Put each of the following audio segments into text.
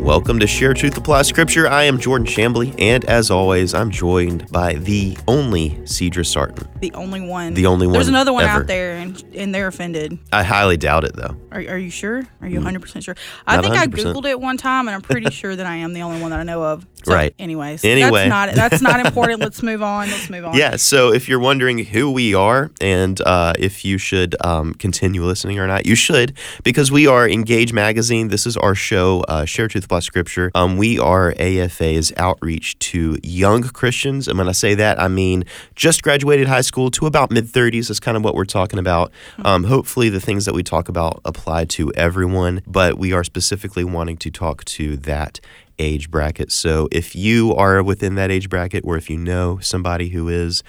Welcome to Share Truth, Apply Scripture. I am Jordan Shambley, and as always, I'm joined by the only Cedra Sarton. The only one. The only one. There's another one ever out there, and they're offended. I highly doubt it, though. Are you sure? Are you 100% sure? I think 100%. I Googled it one time, and I'm pretty sure that I am the only one that I know of. So, right. Anyway. That's not important. Let's move on. Yeah, so if you're wondering who we are and if you should continue listening or not, you should, because we are Engage Magazine. This is our show, Share Truth, Apply Scripture. We are AFA's outreach to young Christians, and when I say that, I mean just graduated high school to about mid-30s is kind of what we're talking about. Hopefully the things that we talk about apply to everyone, but we are specifically wanting to talk to that age bracket. So if you are within that age bracket, or if you know somebody who is,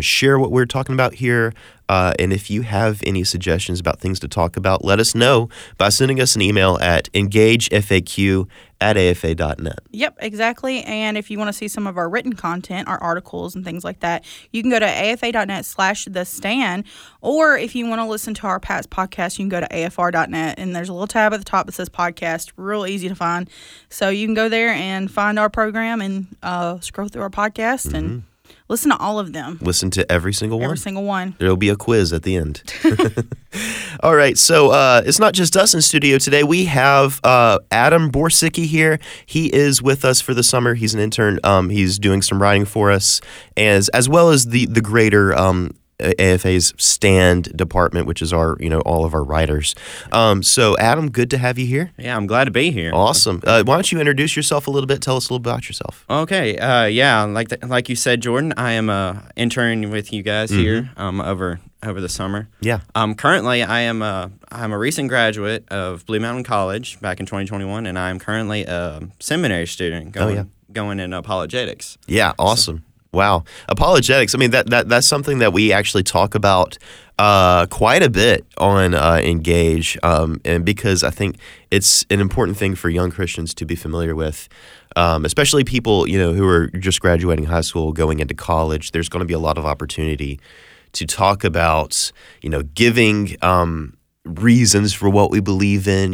share what we're talking about here. And if you have any suggestions about things to talk about, let us know by sending us an email at engagefaq@afa.net. Yep, exactly. And if you want to see some of our written content, our articles and things like that, you can go to afa.net/thestand. Or if you want to listen to our past podcast, you can go to afr.net. And there's a little tab at the top that says podcast, real easy to find. So you can go there and find our program and scroll through our podcast and listen to all of them. Listen to every single one? Every single one. There'll be a quiz at the end. All right, so it's not just us in studio today. We have Adam Borsicki here. He is with us for the summer. He's an intern. He's doing some writing for us, as well as the greater AFA's stand department, which is our, all of our writers. So Adam, good to have you here. Yeah, I'm glad to be here. Awesome. Why don't you introduce yourself a little bit? Tell us a little bit about yourself. Okay. Like you said, Jordan, I am an intern with you guys here over the summer. Yeah. Currently, I'm a recent graduate of Blue Mountain College back in 2021, and I'm currently a seminary student going in apologetics. Yeah. Awesome. So, wow. Apologetics. I mean, that's something that we actually talk about quite a bit on Engage, and because I think it's an important thing for young Christians to be familiar with, especially people, who are just graduating high school, going into college. There's going to be a lot of opportunity to talk about, giving reasons for what we believe in,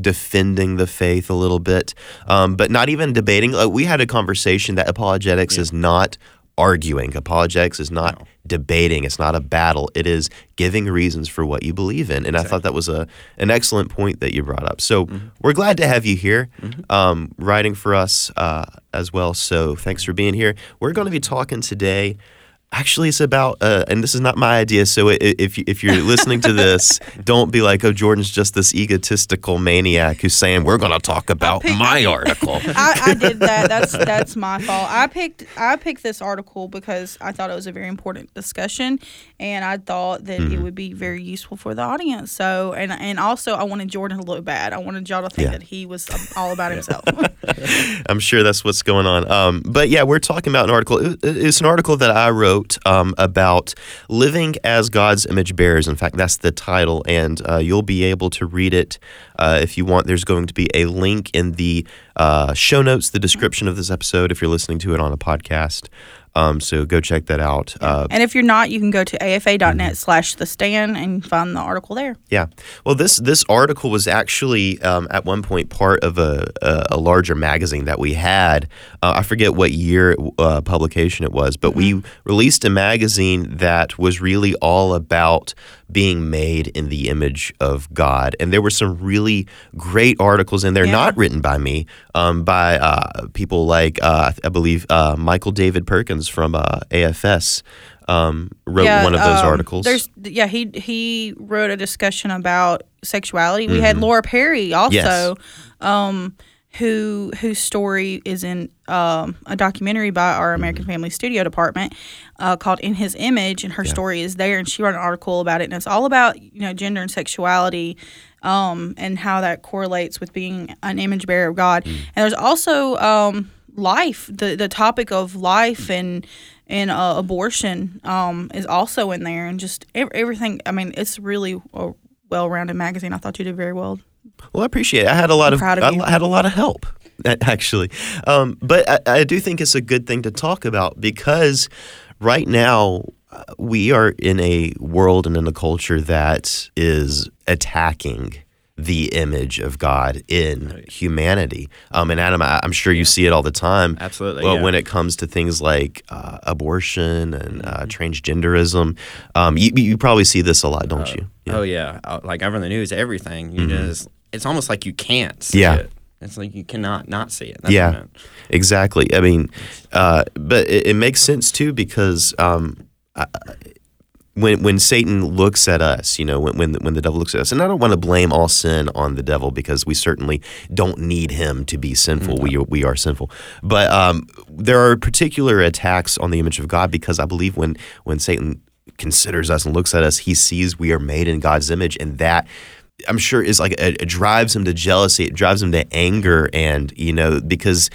defending the faith a little bit, but not even debating. We had a conversation that apologetics is not arguing. Apologetics is not debating. It's not a battle. It is giving reasons for what you believe in. And exactly. I thought that was an excellent point that you brought up. So we're glad to have you here, writing for us as well. So thanks for being here. We're going to be talking today. Actually, it's about, and this is not my idea, so if you're listening to this, don't be like, oh, Jordan's just this egotistical maniac who's saying, we're going to talk about my article. I did that. That's my fault. I picked this article because I thought it was a very important discussion, and I thought that it would be very useful for the audience. So, and also, I wanted Jordan to look bad. I wanted y'all to think that he was all about himself. I'm sure that's what's going on. But yeah, we're talking about an article. It's an article that I wrote about living as God's image bearers. In fact, that's the title, and you'll be able to read it if you want. There's going to be a link in the show notes, the description of this episode, if you're listening to it on a podcast. So go check that out. And if you're not, you can go to afa.net/thestand and find the article there. Yeah. Well, this article was actually at one point part of a larger magazine that we had. I forget what year publication it was, but we released a magazine that was really all about being made in the image of God. And there were some really great articles in there, not written by me, by people like, I believe, Michael David Perkins from AFS wrote one of those articles. He wrote a discussion about sexuality. We had Laura Perry also, whose story is in a documentary by our American Family Studio Department called In His Image, and her story is there, and she wrote an article about it, and it's all about gender and sexuality and how that correlates with being an image bearer of God. And there's also life, the topic of life and and abortion is also in there, and just everything. I mean, it's really a well-rounded magazine. I thought you did very well. Well, I appreciate it. I had a lot I had a lot of help, actually. But I do think it's a good thing to talk about, because right now we are in a world and in a culture that is attacking the image of God in humanity. And Adam, I'm sure you see it all the time. Absolutely. Well, when it comes to things like abortion and transgenderism, you probably see this a lot, don't you? Yeah. Oh, yeah. Like, I run the news, everything. You just, it's almost like you can't see it. It's like you cannot not see it. That's what I mean. Exactly. I mean, but it makes sense, too, because when Satan looks at us, you know, when the devil looks at us, and I don't want to blame all sin on the devil, because we certainly don't need him to be sinful. Mm-hmm. We are sinful, but there are particular attacks on the image of God, because I believe when Satan considers us and looks at us, he sees we are made in God's image, and that, I'm sure, is like it drives him to jealousy, it drives him to anger, and you know, because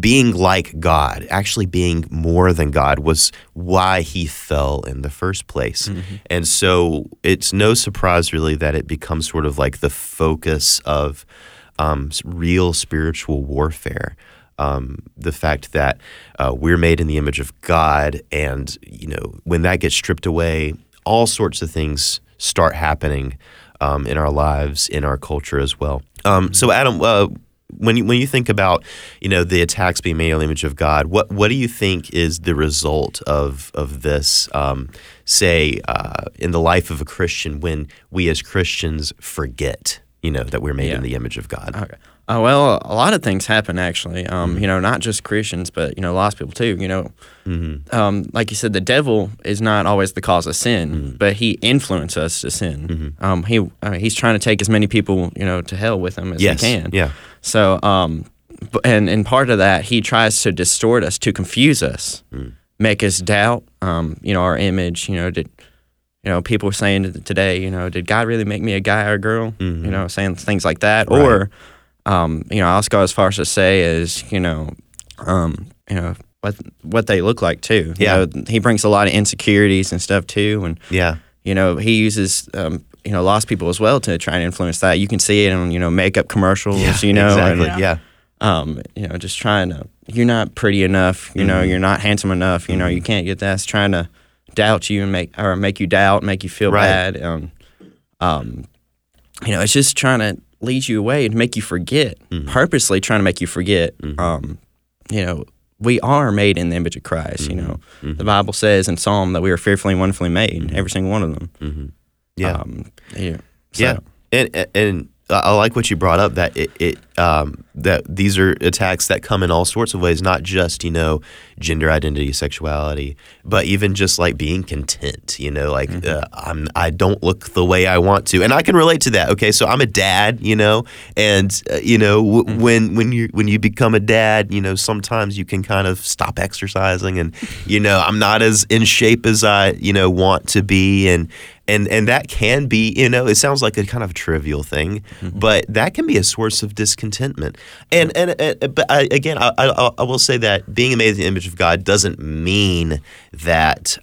being like God, actually being more than God, was why he fell in the first place. Mm-hmm. And so it's no surprise, really, that it becomes sort of like the focus of real spiritual warfare. The fact that we're made in the image of God, and you know, when that gets stripped away, all sorts of things start happening in our lives, in our culture as well. So Adam, when you think about, you know, the attacks being made on the image of God, what do you think is the result of this, in the life of a Christian, when we as Christians forget, you know, that we're made in the image of God? Okay. Well, a lot of things happen, actually. You know, not just Christians, but, you know, lost people too, you know. Like you said, the devil is not always the cause of sin, but he influences us to sin. He's trying to take as many people, you know, to hell with him as he can. So, and part of that, he tries to distort us, to confuse us, make us doubt, you know, our image, you know, you know, people are saying today, you know, did God really make me a guy or a girl? You know, saying things like that, or... you know, I'll go as far as to say is, you know what they look like too. You know, he brings a lot of insecurities and stuff too, and you know, he uses you know, lost people as well to try and influence that. You can see it on, you know, makeup commercials, you know, and, you know, just trying to, you're not pretty enough, you know, you're not handsome enough, you know, you can't get that. It's trying to doubt you and make you doubt, make you feel bad. You know, it's just trying to lead you away and make you forget, purposely trying to make you forget, you know, we are made in the image of Christ, you know. The Bible says in Psalm that we are fearfully and wonderfully made, every single one of them. And I like what you brought up, that that these are attacks that come in all sorts of ways, not just, you know, gender identity, sexuality, but even just like being content, you know, like I don't look the way I want to, and I can relate to that. Okay, so I'm a dad, you know, and you know, when you become a dad, you know, sometimes you can kind of stop exercising, and you know, I'm not as in shape as I, you know, want to be, and that can be, you know, it sounds like a kind of trivial thing, but that can be a source of discontentment. And but I will say that being made in the image of God doesn't mean that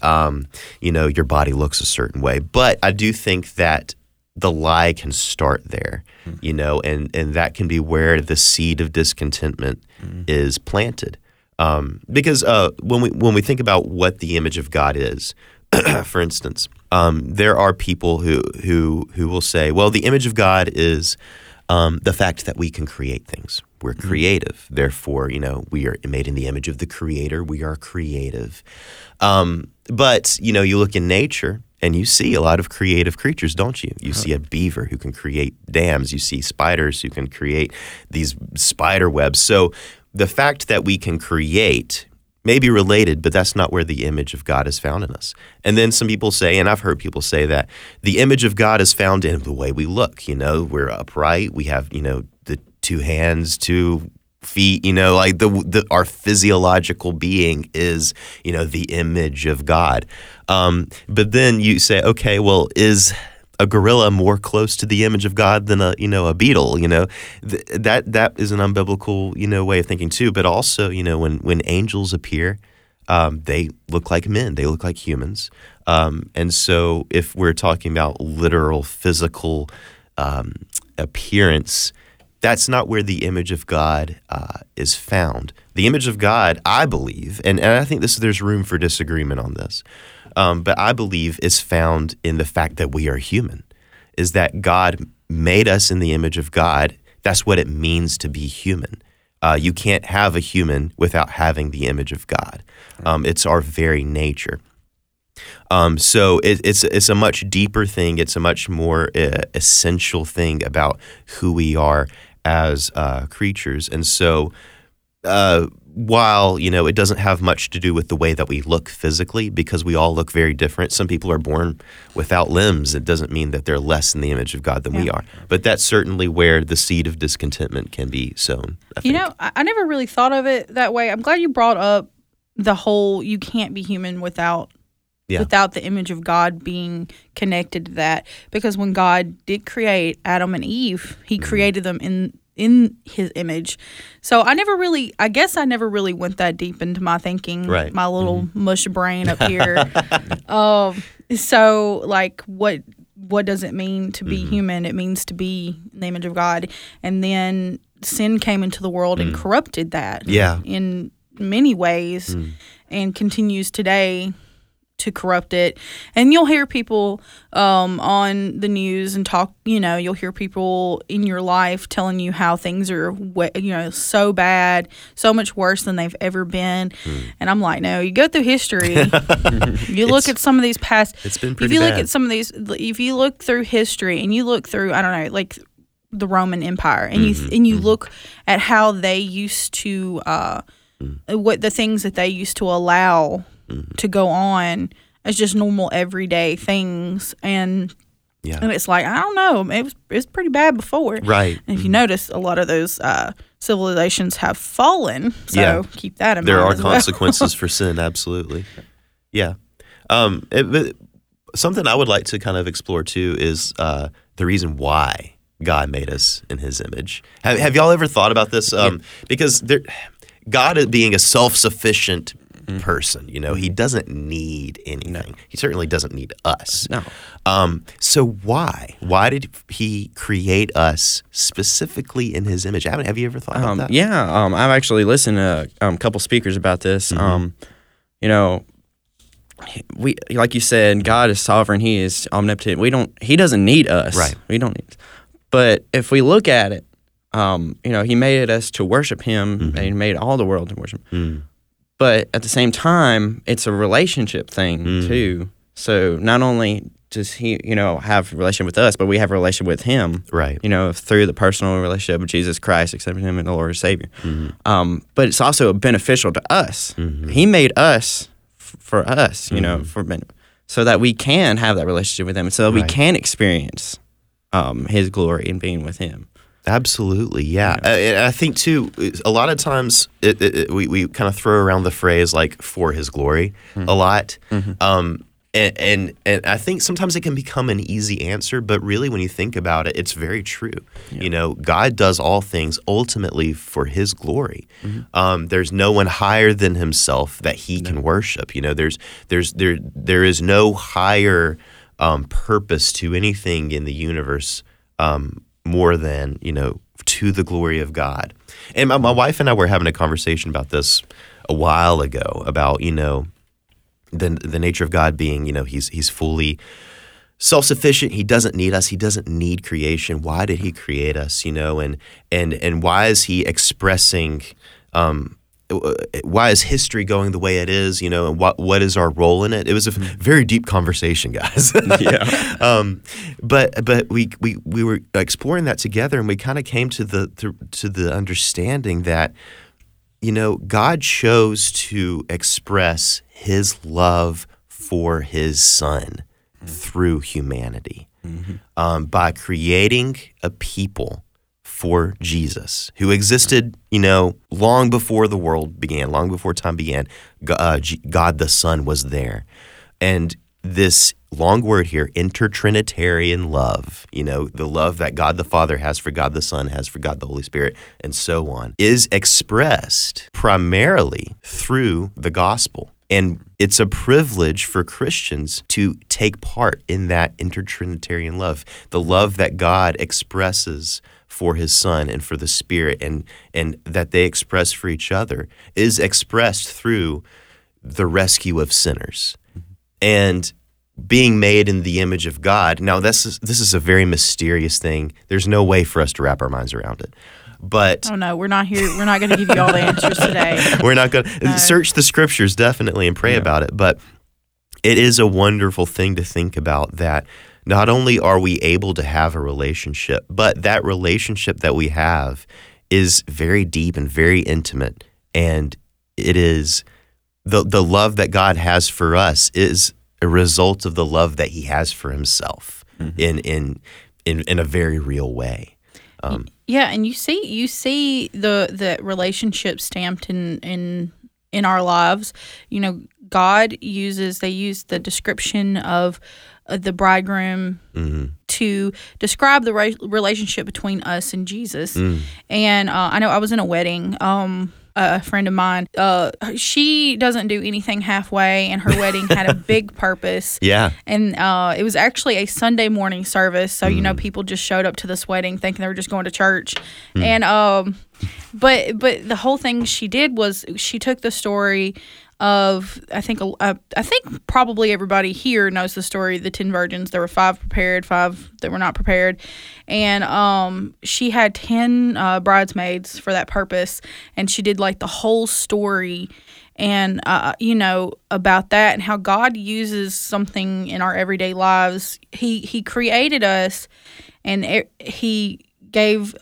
you know, your body looks a certain way, but I do think that the lie can start there, you know, and that can be where the seed of discontentment is planted, because when we think about what the image of God is, for instance. There are people who will say, well, the image of God is the fact that we can create things. We're creative. Therefore, you know, we are made in the image of the Creator. We are creative. But, you know, you look in nature and you see a lot of creative creatures, don't you? You see a beaver who can create dams. You see spiders who can create these spider webs. So the fact that we can create may be related, but that's not where the image of God is found in us. And then some people say, and I've heard people say, that the image of God is found in the way we look. You know, we're upright. We have, you know, the 2 hands, 2 feet. You know, like our physiological being is, you know, the image of God. But then you say, okay, well, is a gorilla more close to the image of God than a, you know, a beetle? You know, that is an unbiblical, you know, way of thinking too. But also, you know, when angels appear, They look like men. They look like humans. And so if we're talking about literal physical appearance, that's not where the image of God is found. The image of God, I believe, and I think there's room for disagreement on this, but I believe is found in the fact that we are human, is that God made us in the image of God. That's what it means to be human. You can't have a human without having the image of God. It's our very nature. So it's a much deeper thing. It's a much more essential thing about who we are as creatures. And so while, it doesn't have much to do with the way that we look physically, because we all look very different. Some people are born without limbs. It doesn't mean that they're less in the image of God than we are. But that's certainly where the seed of discontentment can be sown. I never really thought of it that way. I'm glad you brought up the whole you can't be human without the image of God being connected to that. Because when God did create Adam and Eve, he created them in his image. So I guess I never really went that deep into my thinking, right. My little mush brain up here. So what does it mean to be human? It means to be in the image of God. And then sin came into the world and corrupted that in many ways and continues today to corrupt it. And you'll hear people on the news and talk, you'll hear people in your life telling you how things are, so bad, so much worse than they've ever been. And I'm like, no, you go through history, you look at some of these past, it's been pretty bad. If you look through history and you look through, I don't know, like the Roman Empire and you look at how they used to, what the things that they used to allow to go on as just normal everyday things, and it's like, I don't know, it's pretty bad before, right? And if you notice, a lot of those civilizations have fallen, so keep that in mind. There are consequences for sin, absolutely. But something I would like to kind of explore too is the reason why God made us in His image. Have y'all ever thought about this? Because God being a self-sufficient person, he doesn't need anything. No. He certainly doesn't need us. No. So why did he create us specifically in his image? Adam, have you ever thought about that? Yeah. I've actually listened to a couple speakers about this. We, like you said, God is sovereign. He is omnipotent. He doesn't need us. Right. We don't need. But if we look at it, he made us to worship him, and he made all the world to worship him. But at the same time, it's a relationship thing too. So not only does he, have a relationship with us, but we have a relationship with him, right? Through the personal relationship with Jesus Christ, accepting him as the Lord and Savior. But it's also beneficial to us. He made us for us, so that we can have that relationship with him, so that we can experience his glory in being with him. Absolutely, yeah. I think, too, a lot of times we kind of throw around the phrase, like, for his glory a lot. And I think sometimes it can become an easy answer, but really when you think about it, it's very true. Yeah. God does all things ultimately for his glory. There's no one higher than himself that he can worship. There is no higher purpose to anything in the universe more than, to the glory of God. And my wife and I were having a conversation about this a while ago about, the nature of God being, he's fully self-sufficient. He doesn't need us. He doesn't need creation. Why did he create us, and why is he expressing why is history going the way it is, and what is our role in it? It was a very deep conversation, guys. But we were exploring that together, and we kind of came to the understanding that, God chose to express his love for his son through humanity by creating a people for Jesus, who existed, long before the world began, long before time began. God the Son was there. And this long word here, intertrinitarian love, the love that God the Father has for God the Son, has for God the Holy Spirit, and so on, is expressed primarily through the gospel, And it's a privilege for Christians to take part in that intertrinitarian love, the love that God expresses for his Son and for the Spirit, and that they express for each other is expressed through the rescue of sinners and being made in the image of God. Now, this is a very mysterious thing. There's no way for us to wrap our minds around it. But oh no, we're not here. We're not going to give you all the answers today. We're not going to search the scriptures definitely and pray about it. But it is a wonderful thing to think about that not only are we able to have a relationship, but that relationship that we have is very deep and very intimate, and it is the love that God has for us is a result of the love that He has for Himself in a very real way. Yeah, and you see the relationship stamped in our lives. You know, God they use the description of the bridegroom to describe the relationship between us and Jesus. And I know I was in a wedding. A friend of mine, she doesn't do anything halfway, and her wedding had a big purpose. Yeah. And it was actually a Sunday morning service, so, you know, people just showed up to this wedding thinking they were just going to church. And but the whole thing she did was she took the story of, I think probably everybody here knows the story of the 10 virgins. There were 5 prepared, 5 that were not prepared. And she had 10 bridesmaids for that purpose, and she did like the whole story and, you know, about that and how God uses something in our everyday lives. He created us, and He gave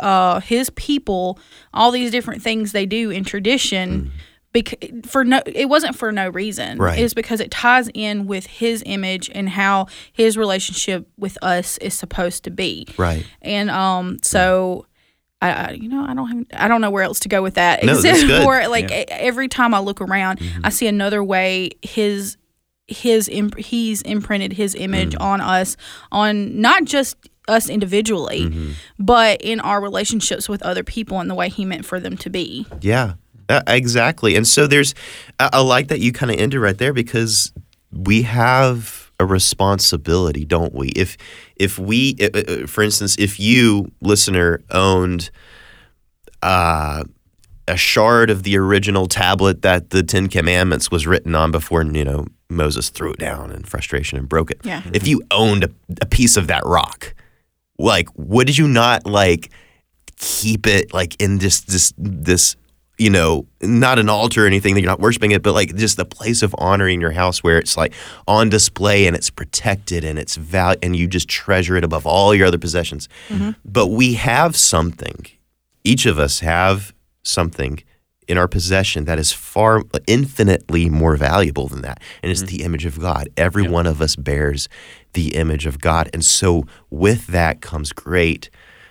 His people all these different things they do in tradition. It wasn't for no reason. Right. It's because it ties in with His image and how His relationship with us is supposed to be. Right. And so, I don't know where else to go with that. No, except for every time I look around, I see another way He's imprinted His image on us, on not just us individually, but in our relationships with other people and the way He meant for them to be. Yeah. Exactly. And so I like that you kind of ended right there, because we have a responsibility, don't we? If we, for instance, if you, listener, owned a shard of the original tablet that the Ten Commandments was written on before, you know, Moses threw it down in frustration and broke it. Yeah. If you owned a piece of that rock, like, would you not, like, keep it, like, in this you know, not an altar or anything that you're not worshiping it, but like just the place of honor in your house where it's like on display and it's protected and it's valued and you just treasure it above all your other possessions. But we have something, each of us have something in our possession that is far infinitely more valuable than that. And it's the image of God. Every one of us bears the image of God. And so with that comes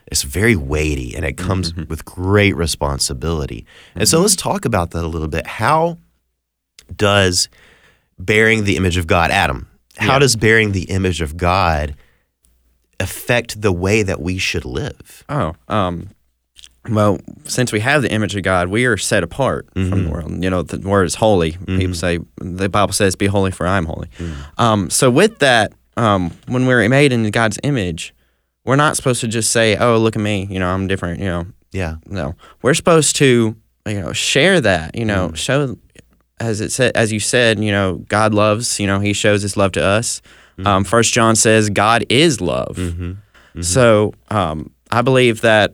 it's very weighty, and it comes with great responsibility. And so let's talk about that a little bit. How does bearing the image of God, Adam, how does bearing the image of God affect the way that we should live? Well, since we have the image of God, we are set apart from the world. You know, the word is holy. People say, the Bible says, be holy for I am holy. So with that, when we're made in God's image, we're not supposed to just say, oh, look at me, you know, I'm different, you know. Yeah. No. We're supposed to, you know, share that, you know, show, as you said, you know, God loves, you know, He shows His love to us. 1 John says God is love. So I believe that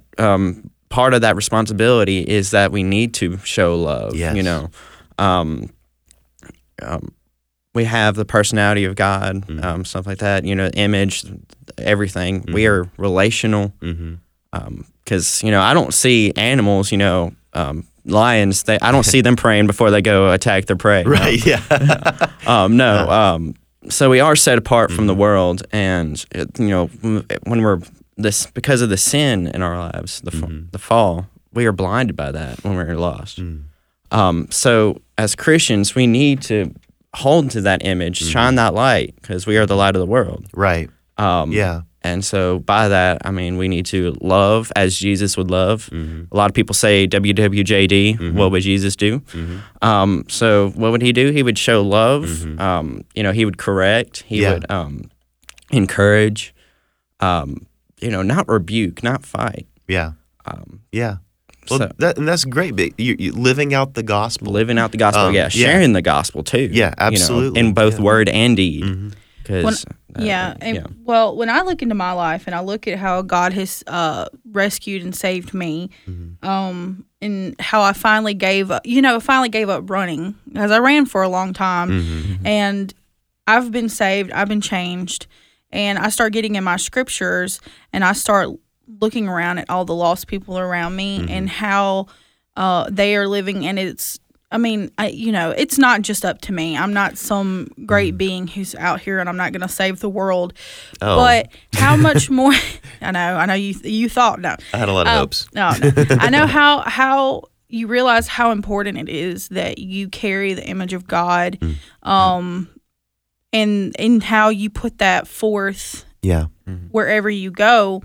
part of that responsibility is that we need to show love, you know. We have the personality of God, stuff like that, you know, image, everything. We are relational because, you know, I don't see animals, you know, lions, I don't see them praying before they go attack their prey. Right, no. Yeah. So we are set apart from the world, and, you know, when we're because of the sin in our lives, the fall, we are blinded by that when we're lost. So as Christians, we need to hold to that image, shine that light, because we are the light of the world. Right. Yeah. And so by that, I mean, we need to love as Jesus would love. Mm-hmm. A lot of people say WWJD, mm-hmm. What would Jesus do? Mm-hmm. So what would he do? He would show love. Mm-hmm. He would correct. He would encourage, not rebuke, not fight. Yeah. Well, so, that's great. But you're living out the gospel. Living out the gospel, sharing the gospel too. Yeah, absolutely. In both word and deed. Mm-hmm. When I look into my life and I look at how God has rescued and saved me, mm-hmm. And how I finally gave up running, because I ran for a long time, mm-hmm. and I've been saved, I've been changed, and I start getting in my scriptures and I start looking around at all the lost people around me, mm-hmm. and how they are living, and it's not just up to me. I'm not some great being who's out here, and I'm not going to save the world. Oh. But how much more? I know. You thought no. I had a lot of hopes. No. I know how you realize how important it is that you carry the image of God, and how you put that forth. Yeah. Wherever you go,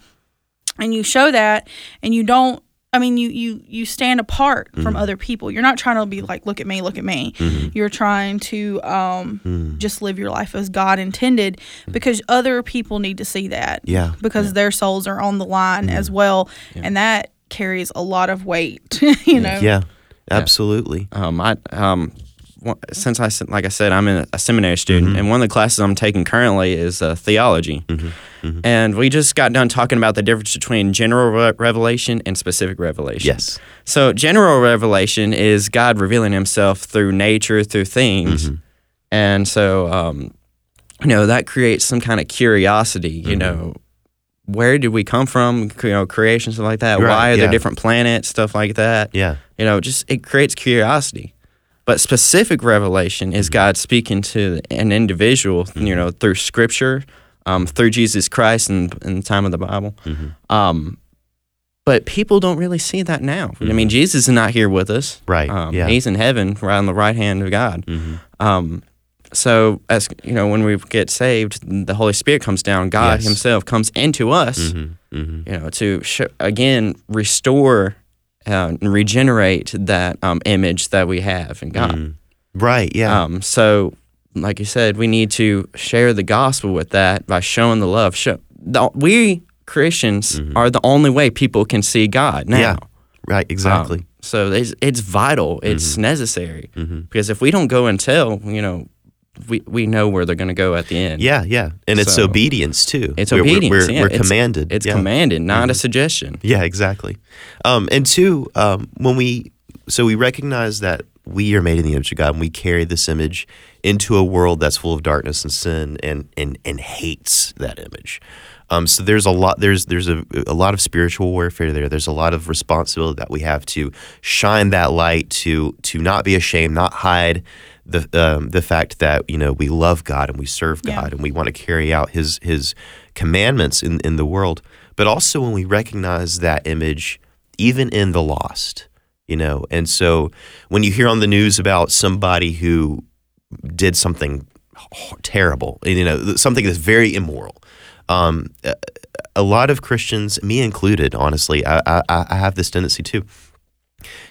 and you show that, and you don't. I mean, you stand apart mm-hmm. from other people. You're not trying to be like, look at me, look at me. Mm-hmm. You're trying to just live your life as God intended, because other people need to see that. Yeah. Because their souls are on the line as well. Yeah. And that carries a lot of weight, you know? Yeah, absolutely. Yeah. Since like I said, I'm a seminary student, mm-hmm. and one of the classes I'm taking currently is theology. Mm-hmm. Mm-hmm. And we just got done talking about the difference between general revelation and specific revelation. Yes. So general revelation is God revealing himself through nature, through things. Mm-hmm. And so, that creates some kind of curiosity, where did we come from, creation, stuff like that. Right, why are there different planets, stuff like that. Yeah. Just it creates curiosity. But specific revelation is God speaking to an individual, through Scripture, through Jesus Christ in the time of the Bible. Mm-hmm. But people don't really see that now. Mm-hmm. I mean, Jesus is not here with us. Right. He's in heaven, right on the right hand of God. Mm-hmm. So, as when we get saved, the Holy Spirit comes down. God himself comes into us, to, again, restore and regenerate that image that we have in God. Mm-hmm. Right, yeah. So, like you said, we need to share the gospel with that by showing the love. We Christians are the only way people can see God now. Yeah, right, exactly. So it's vital. It's necessary. Mm-hmm. Because if we don't go and tell, we know where they're going to go at the end. Yeah, yeah. And it's obedience, too. It's obedience, We're commanded. It's commanded, not a suggestion. Yeah, exactly. And two, we recognize that we are made in the image of God, and we carry this image into a world that's full of darkness and sin and hates that image. So there's a lot. There's a lot of spiritual warfare there. There's a lot of responsibility that we have to shine that light, to not be ashamed, not hide the fact that we love God and we serve God and we want to carry out His commandments in the world. But also when we recognize that image, even in the lost, and so when you hear on the news about somebody who did something terrible, something that's very immoral. A lot of Christians, me included, honestly, I have this tendency too,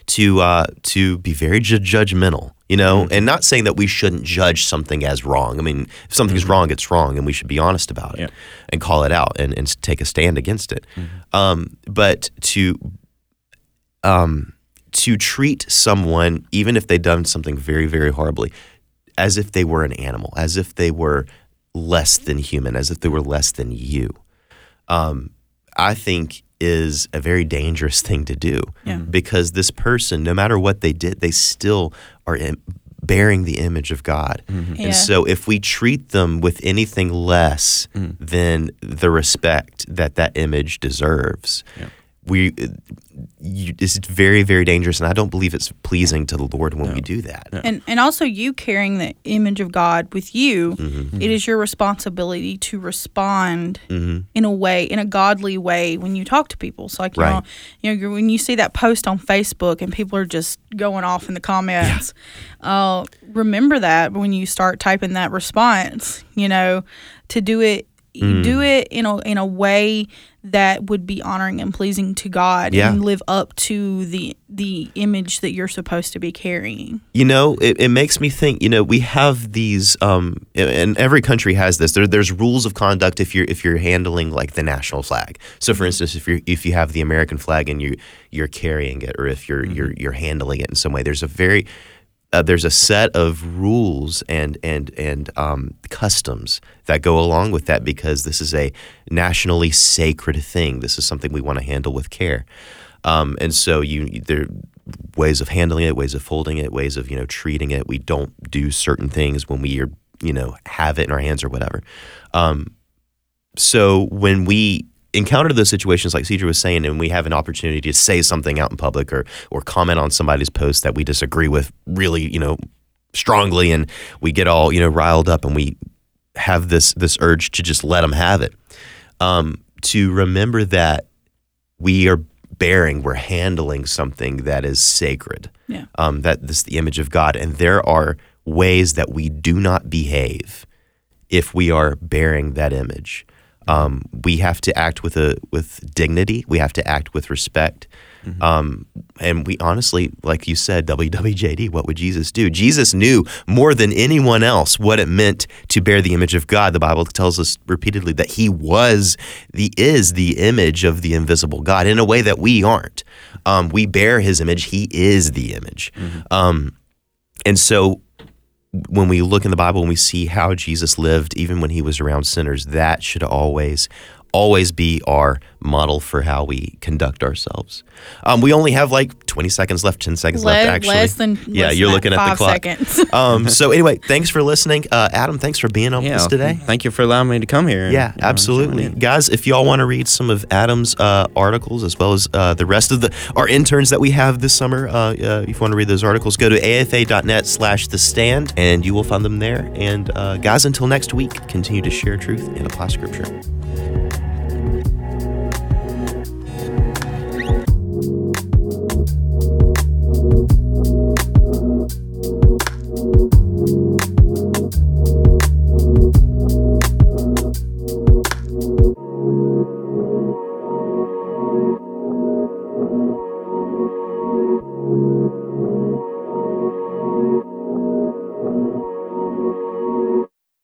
to be very judgmental, and not saying that we shouldn't judge something as wrong. I mean, if something's wrong, it's wrong, and we should be honest about it and call it out and take a stand against it. Mm-hmm. But to treat someone, even if they've done something very, very horribly, as if they were an animal, as if they were less than human, as if they were less than you, I think is a very dangerous thing to do, because this person, no matter what they did, they still are bearing the image of God. Mm-hmm. Yeah. And so if we treat them with anything less than the respect that image deserves, it's very, very dangerous, and I don't believe it's pleasing to the Lord when we do that. No. And also, you carrying the image of God with you, it is your responsibility to respond in a way, in a godly way, when you talk to people. So, like when you see that post on Facebook and people are just going off in the comments, remember that when you start typing that response, to do it You do it in a way that would be honoring and pleasing to God and live up to the image that you're supposed to be carrying. You know, it makes me think, we have these, and every country has this. There's rules of conduct if you're handling like the national flag. So for instance, if you have the American flag and you're carrying it, or if you're handling it in some way, there's a very there's a set of rules and customs that go along with that, because this is a nationally sacred thing. This is something we want to handle with care, and so there are ways of handling it, ways of folding it, ways of treating it. We don't do certain things when we have it in our hands or whatever. So when we encounter those situations, like Cedra was saying, and we have an opportunity to say something out in public or comment on somebody's post that we disagree with really, strongly, and we get all, riled up, and we have this urge to just let them have it. To remember that we're handling something that is sacred. Yeah. That this is the image of God, and there are ways that we do not behave if we are bearing that image. We have to act with dignity. We have to act with respect. Mm-hmm. And we honestly, like you said, WWJD, what would Jesus do? Jesus knew more than anyone else what it meant to bear the image of God. The Bible tells us repeatedly that he is the image of the invisible God in a way that we aren't. We bear his image. He is the image. Mm-hmm. And so when we look in the Bible and we see how Jesus lived, even when he was around sinners, that should always be our model for how we conduct ourselves. We only have like 20 seconds left, 10 seconds left, actually. Less than you're looking at the clock. 5 seconds. So anyway, thanks for listening. Adam, thanks for being on with us today. Thank you for allowing me to come here. Absolutely. Guys, if y'all want to read some of Adam's articles, as well as the rest of our interns that we have this summer, if you want to read those articles, go to afa.net/thestand, and you will find them there. And guys, until next week, continue to share truth and apply scripture.